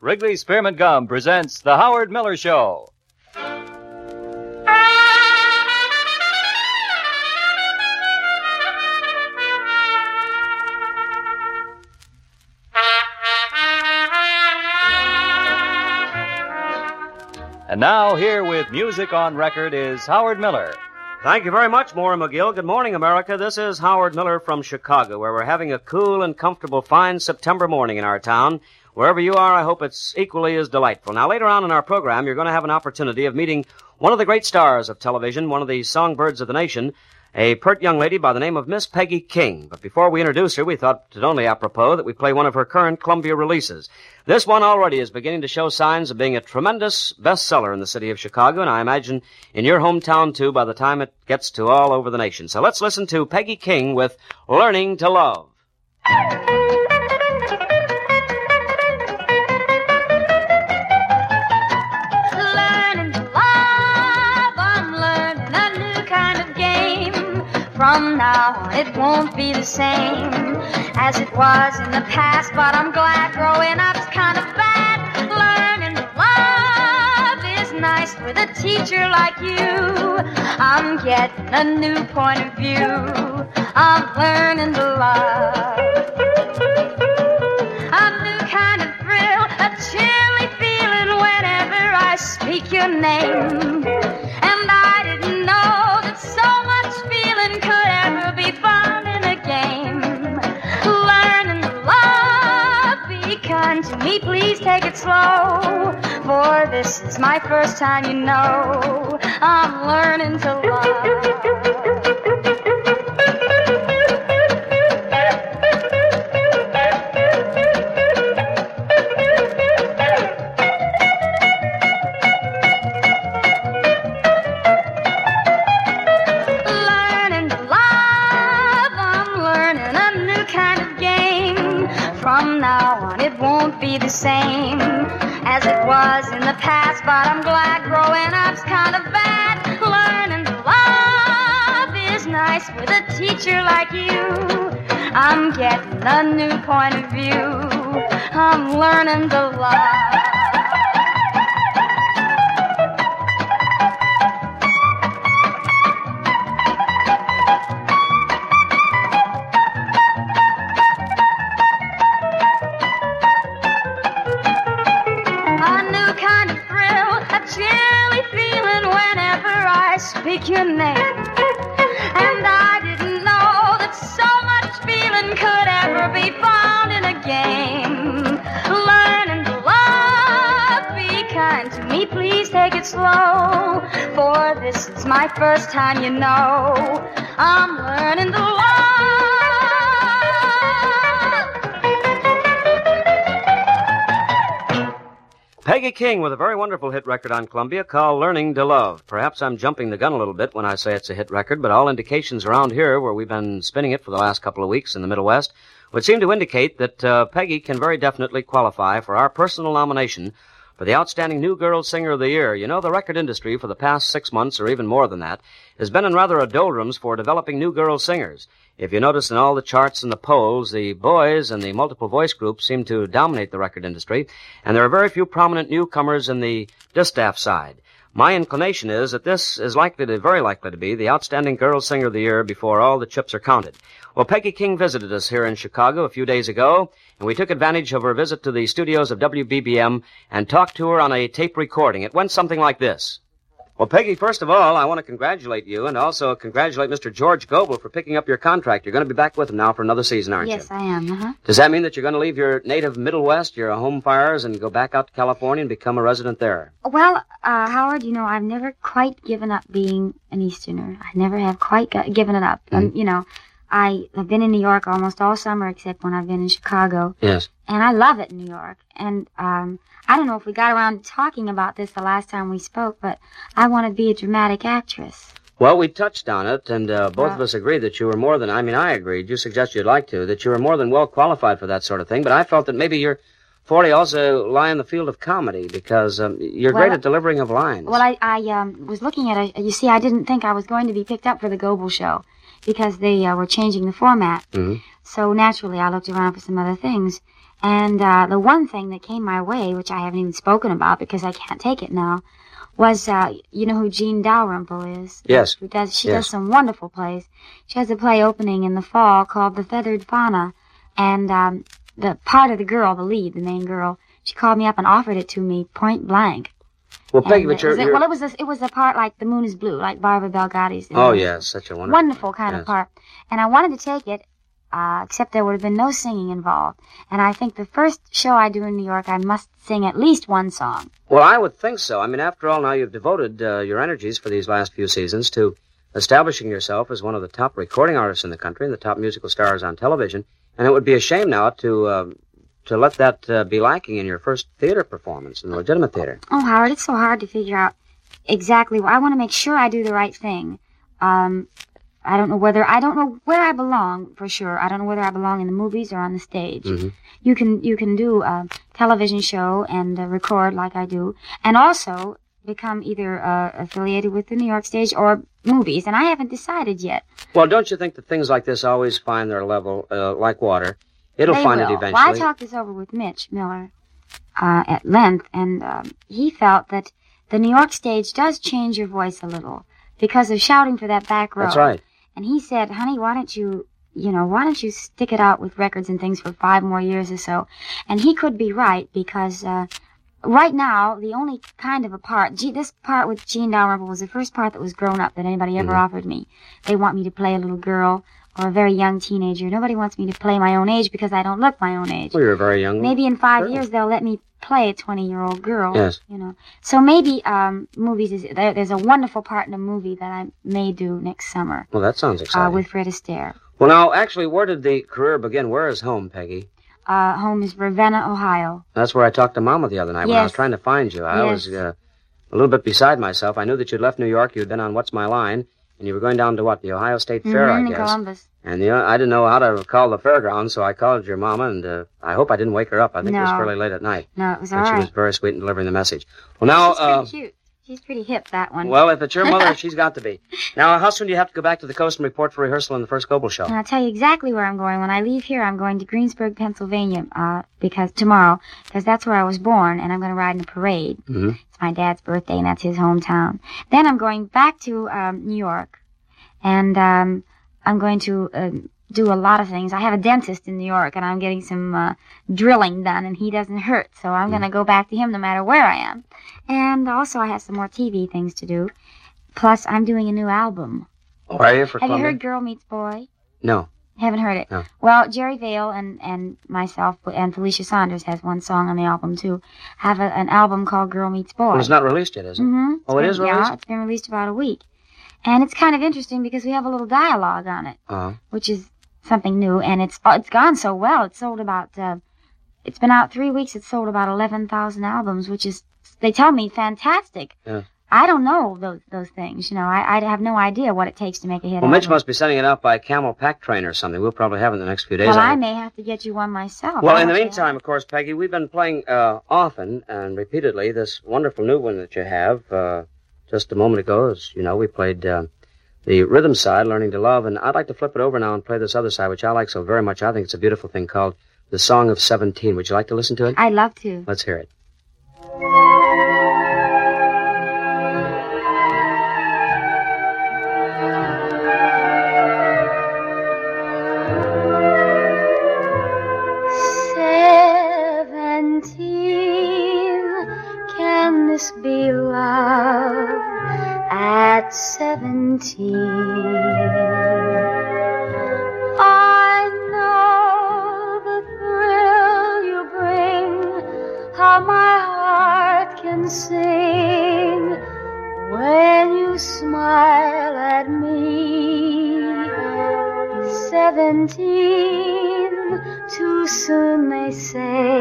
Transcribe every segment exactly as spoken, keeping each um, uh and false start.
Wrigley Spearmint Gum presents The Howard Miller Show. And now, here with music on record is Howard Miller. Thank you very much, Maura McGill. Good morning, America. This is Howard Miller from Chicago, where we're having a cool and comfortable, fine September morning in our town. Wherever you are, I hope it's equally as delightful. Now, later on in our program, you're going to have an opportunity of meeting one of the great stars of television, one of the songbirds of the nation, a pert young lady by the name of Miss Peggy King. But before we introduce her, we thought it only apropos that we play one of her current Columbia releases. This one already is beginning to show signs of being a tremendous bestseller in the city of Chicago, and I imagine in your hometown, too, by the time it gets to all over the nation. So let's listen to Peggy King with Learning to Love. From now on, it won't be the same as it was in the past, but I'm glad growing up's kind of bad. Learning to love is nice with a teacher like you. I'm getting a new point of view. I'm learning to love. A new kind of thrill, a chilly feeling whenever I speak your name. And I didn't know that so much feeling could ever be fun in a game. Learning to love, be kind to me, please take it slow. For this is my first time, you know, I'm learning to love. Same as it was in the past, but I'm glad growing up's kind of bad. Learning to love is nice with a teacher like you. I'm getting a new point of view. I'm learning to love. Speak your name. And I didn't know that so much feeling could ever be found in a game. Learning to love, be kind to me, please take it slow. For this is my first time, you know, I'm learning to love. Peggy King with a very wonderful hit record on Columbia called Learning to Love. Perhaps I'm jumping the gun a little bit when I say it's a hit record, but all indications around here, where we've been spinning it for the last couple of weeks in the Middle West, would seem to indicate that uh, Peggy can very definitely qualify for our personal nomination for the Outstanding New Girl Singer of the Year. You know, the record industry for the past six months, or even more than that, has been in rather a doldrums for developing new girl singers. If you notice in all the charts and the polls, the boys and the multiple voice groups seem to dominate the record industry, and there are very few prominent newcomers in the distaff side. My inclination is that this is likely to, very likely to be the Outstanding Girl Singer of the Year before all the chips are counted. Well, Peggy King visited us here in Chicago a few days ago, and we took advantage of her visit to the studios of W B B M and talked to her on a tape recording. It went something like this. Well, Peggy, first of all, I want to congratulate you and also congratulate Mister George Gobel for picking up your contract. You're going to be back with him now for another season, aren't yes, you? Yes, I am. Uh-huh. Does that mean that you're going to leave your native Middle West, your home fires, and go back out to California and become a resident there? Well, uh, Howard, you know, I've never quite given up being an Easterner. I never have quite got, given it up. Mm-hmm. Um, you know, I, I've been in New York almost all summer except when I've been in Chicago. Yes. And I love it in New York. And um, I don't know if we got around to talking about this the last time we spoke, but I want to be a dramatic actress. Well, we touched on it, and uh, both well, of us agreed that you were more than... I mean, I agreed. You suggested you'd like to, that you were more than well qualified for that sort of thing, but I felt that maybe your forte also lie in the field of comedy, because um, you're well, great at delivering of lines. Well, I, I um, was looking at... A, you see, I didn't think I was going to be picked up for the Gobel Show, because they uh, were changing the format. Mm-hmm. So naturally, I looked around for some other things. And uh, the one thing that came my way, which I haven't even spoken about because I can't take it now, was, uh, you know who Jean Dalrymple is? Yes. Who does, she yes. does some wonderful plays. She has a play opening in the fall called The Feathered Fauna. And um, the part of the girl, the lead, the main girl, she called me up and offered it to me point blank. Well, Peggy, but you're, you're... Well, it was, a, it was a part like The Moon is Blue, like Barbara Bel Gotti's. Oh, yeah, such a wonderful... Wonderful kind yes. of part. And I wanted to take it, uh, except there would have been no singing involved. And I think the first show I do in New York, I must sing at least one song. Well, I would think so. I mean, after all, now you've devoted uh, your energies for these last few seasons to establishing yourself as one of the top recording artists in the country and the top musical stars on television. And it would be a shame now to... Uh, to let that uh, be lacking in your first theater performance in the legitimate theater. Oh, Howard, it's so hard to figure out exactly. Well, I want to make sure I do the right thing. Um, I don't know whether... I don't know where I belong, for sure. I don't know whether I belong in the movies or on the stage. Mm-hmm. You can you can do a television show and uh, record like I do, and also become either uh, affiliated with the New York stage or movies, and I haven't decided yet. Well, don't you think that things like this always find their level uh, like water? It'll they find will. it eventually. Well, I talked this over with Mitch Miller uh, at length, and um, he felt that the New York stage does change your voice a little because of shouting for that back row. That's right. And he said, honey, why don't you, you know, why don't you stick it out with records and things for five more years or so? And he could be right because uh, right now, the only kind of a part, gee, this part with Jean Dalrymple was the first part that was grown up that anybody ever mm-hmm. offered me. They want me to play a little girl. Or a very young teenager. Nobody wants me to play my own age because I don't look my own age. Well, you're a very young... Maybe in five girl. years they'll let me play a twenty-year-old girl. Yes. You know. So maybe um, movies is... There, there's a wonderful part in a movie that I may do next summer. Well, that sounds exciting. Uh, with Fred Astaire. Well, now, actually, where did the career begin? Where is home, Peggy? Uh, home is Ravenna, Ohio. That's where I talked to Mama the other night yes. when I was trying to find you. I yes. was uh, a little bit beside myself. I knew that you'd left New York. You'd been on What's My Line... And you were going down to what, the Ohio State Fair, mm-hmm, I guess. Columbus. And the, I didn't know how to call the fairground, so I called your mama, and uh, I hope I didn't wake her up. I think no. it was fairly late at night. No, it was all right. She was very sweet in delivering the message. Well, now, she's uh, pretty cute. She's pretty hip, that one. Well, if it's your mother, she's got to be. Now, how soon do you have to go back to the coast and report for rehearsal in the first Gobel show? And I'll tell you exactly where I'm going. When I leave here, I'm going to Greensburg, Pennsylvania, uh, because tomorrow, because that's where I was born, and I'm going to ride in a parade. Mm-hmm. It's my dad's birthday, and that's his hometown. Then I'm going back to um, New York, and um, I'm going to... Uh, do a lot of things. I have a dentist in New York, and I'm getting some uh, drilling done, and he doesn't hurt, so I'm mm. going to go back to him no matter where I am. And also I have some more T V things to do. Plus, I'm doing a new album. Oh, are you for Have Columbia? You heard Girl Meets Boy? No. Haven't heard it? No. Well, Jerry Vale and, and myself and Felicia Saunders has one song on the album, too, have a, an album called Girl Meets Boy. Well, it's not released yet, is it? Mm-hmm. Oh, it is released? Yeah, it's been released about a week. And it's kind of interesting because we have a little dialogue on it, uh-huh. which is... something new, and it's it's gone so well. It's sold about, uh, it's been out three weeks. It's sold about eleven thousand albums, which is, they tell me, fantastic. Yeah. I don't know those those things, you know. I, I have no idea what it takes to make a hit. Well, Mitch album. must be sending it out by camel pack train or something. We'll probably have it in the next few days. Well, I, I may have to get you one myself. Well, in the meantime, of course, Peggy, we've been playing uh, often and repeatedly this wonderful new one that you have. Uh, just a moment ago, as you know, we played... Uh, The rhythm side, Learning to Love, and I'd like to flip it over now and play this other side, which I like so very much. I think it's a beautiful thing called The Song of Seventeen. Would you like to listen to it? I'd love to. Let's hear it. Seventeen, can this be love? At seventeen, I know the thrill you bring, how my heart can sing when you smile at me. Seventeen, too soon they say,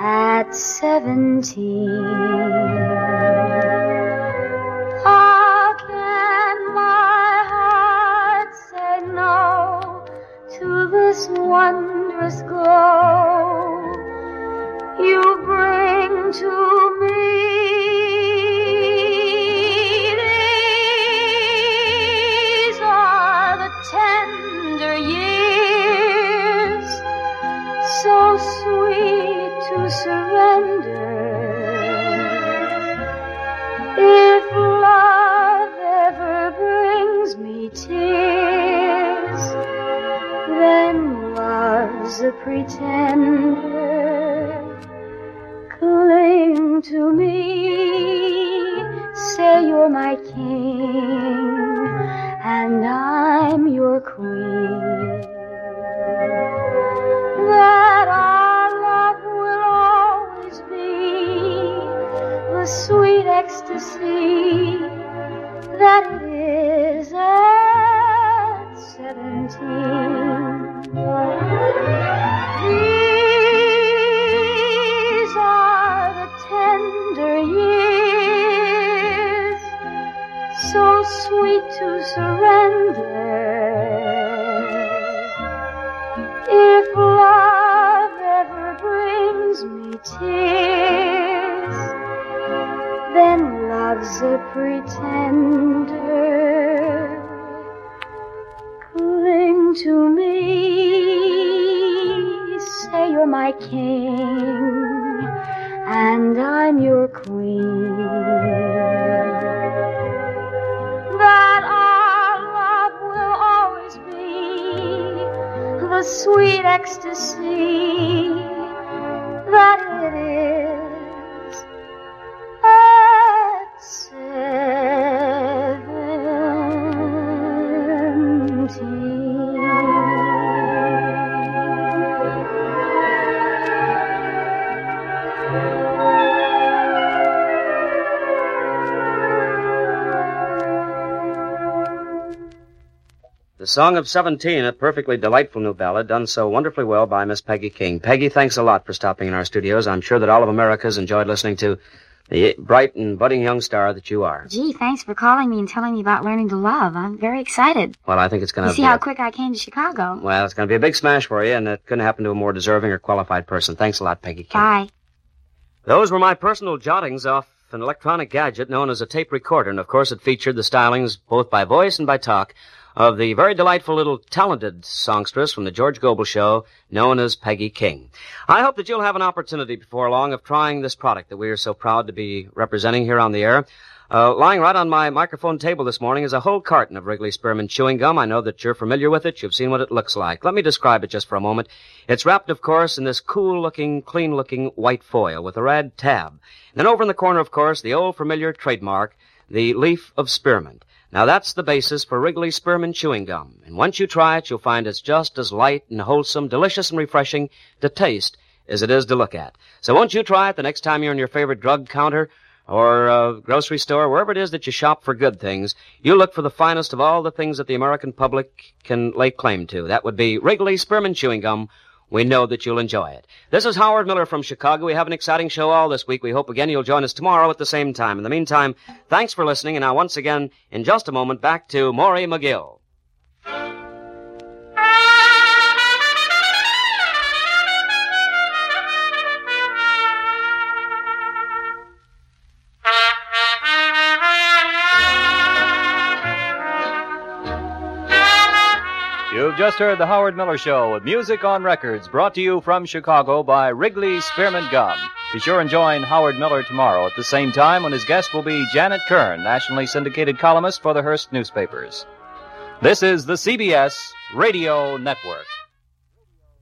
at seventeen. How can my heart say no to this wondrous glow you bring to me? These are the tender years, so pretender, cling to me, say you're my king, and I'm your queen, that our love will always be the sweet ecstasy that it is at seventeen. These are the tender years, so sweet to surrender. If love ever brings me tears, then love's a pretender. Cling to me, say you're my king, and I'm your queen. That our love will always be the sweet ecstasy that it is at seventeen. The Song of Seventeen, a perfectly delightful new ballad, done so wonderfully well by Miss Peggy King. Peggy, thanks a lot for stopping in our studios. I'm sure that all of America's enjoyed listening to the bright and budding young star that you are. Gee, thanks for calling me and telling me about learning to love. I'm very excited. Well, I think it's going to... You see how quick I came to Chicago. Well, it's going to be a big smash for you, and it couldn't happen to a more deserving or qualified person. Thanks a lot, Peggy King. Bye. Those were my personal jottings off an electronic gadget known as a tape recorder, and, of course, it featured the stylings both by voice and by talk of the very delightful little talented songstress from the George Gobel show known as Peggy King. I hope that you'll have an opportunity before long of trying this product that we are so proud to be representing here on the air. Uh, lying right on my microphone table this morning is a whole carton of Wrigley Spearmint Chewing Gum. I know that you're familiar with it. You've seen what it looks like. Let me describe it just for a moment. It's wrapped, of course, in this cool-looking, clean-looking white foil with a red tab. Then over in the corner, of course, the old familiar trademark, the leaf of spearmint. Now, that's the basis for Wrigley Spearmint Chewing Gum. And once you try it, you'll find it's just as light and wholesome, delicious and refreshing to taste as it is to look at. So won't you try it the next time you're in your favorite drug counter or uh, grocery store, wherever it is that you shop for good things? You look for the finest of all the things that the American public can lay claim to. That would be Wrigley Spearmint Chewing Gum. We know that you'll enjoy it. This is Howard Miller from Chicago. We have an exciting show all this week. We hope again you'll join us tomorrow at the same time. In the meantime, thanks for listening. And now once again, in just a moment, back to Maury McGill. You've just heard The Howard Miller Show with Music on Records, brought to you from Chicago by Wrigley Spearmint Gum. Be sure and join Howard Miller tomorrow at the same time when his guest will be Janet Kern, nationally syndicated columnist for the Hearst newspapers. This is the C B S Radio Network.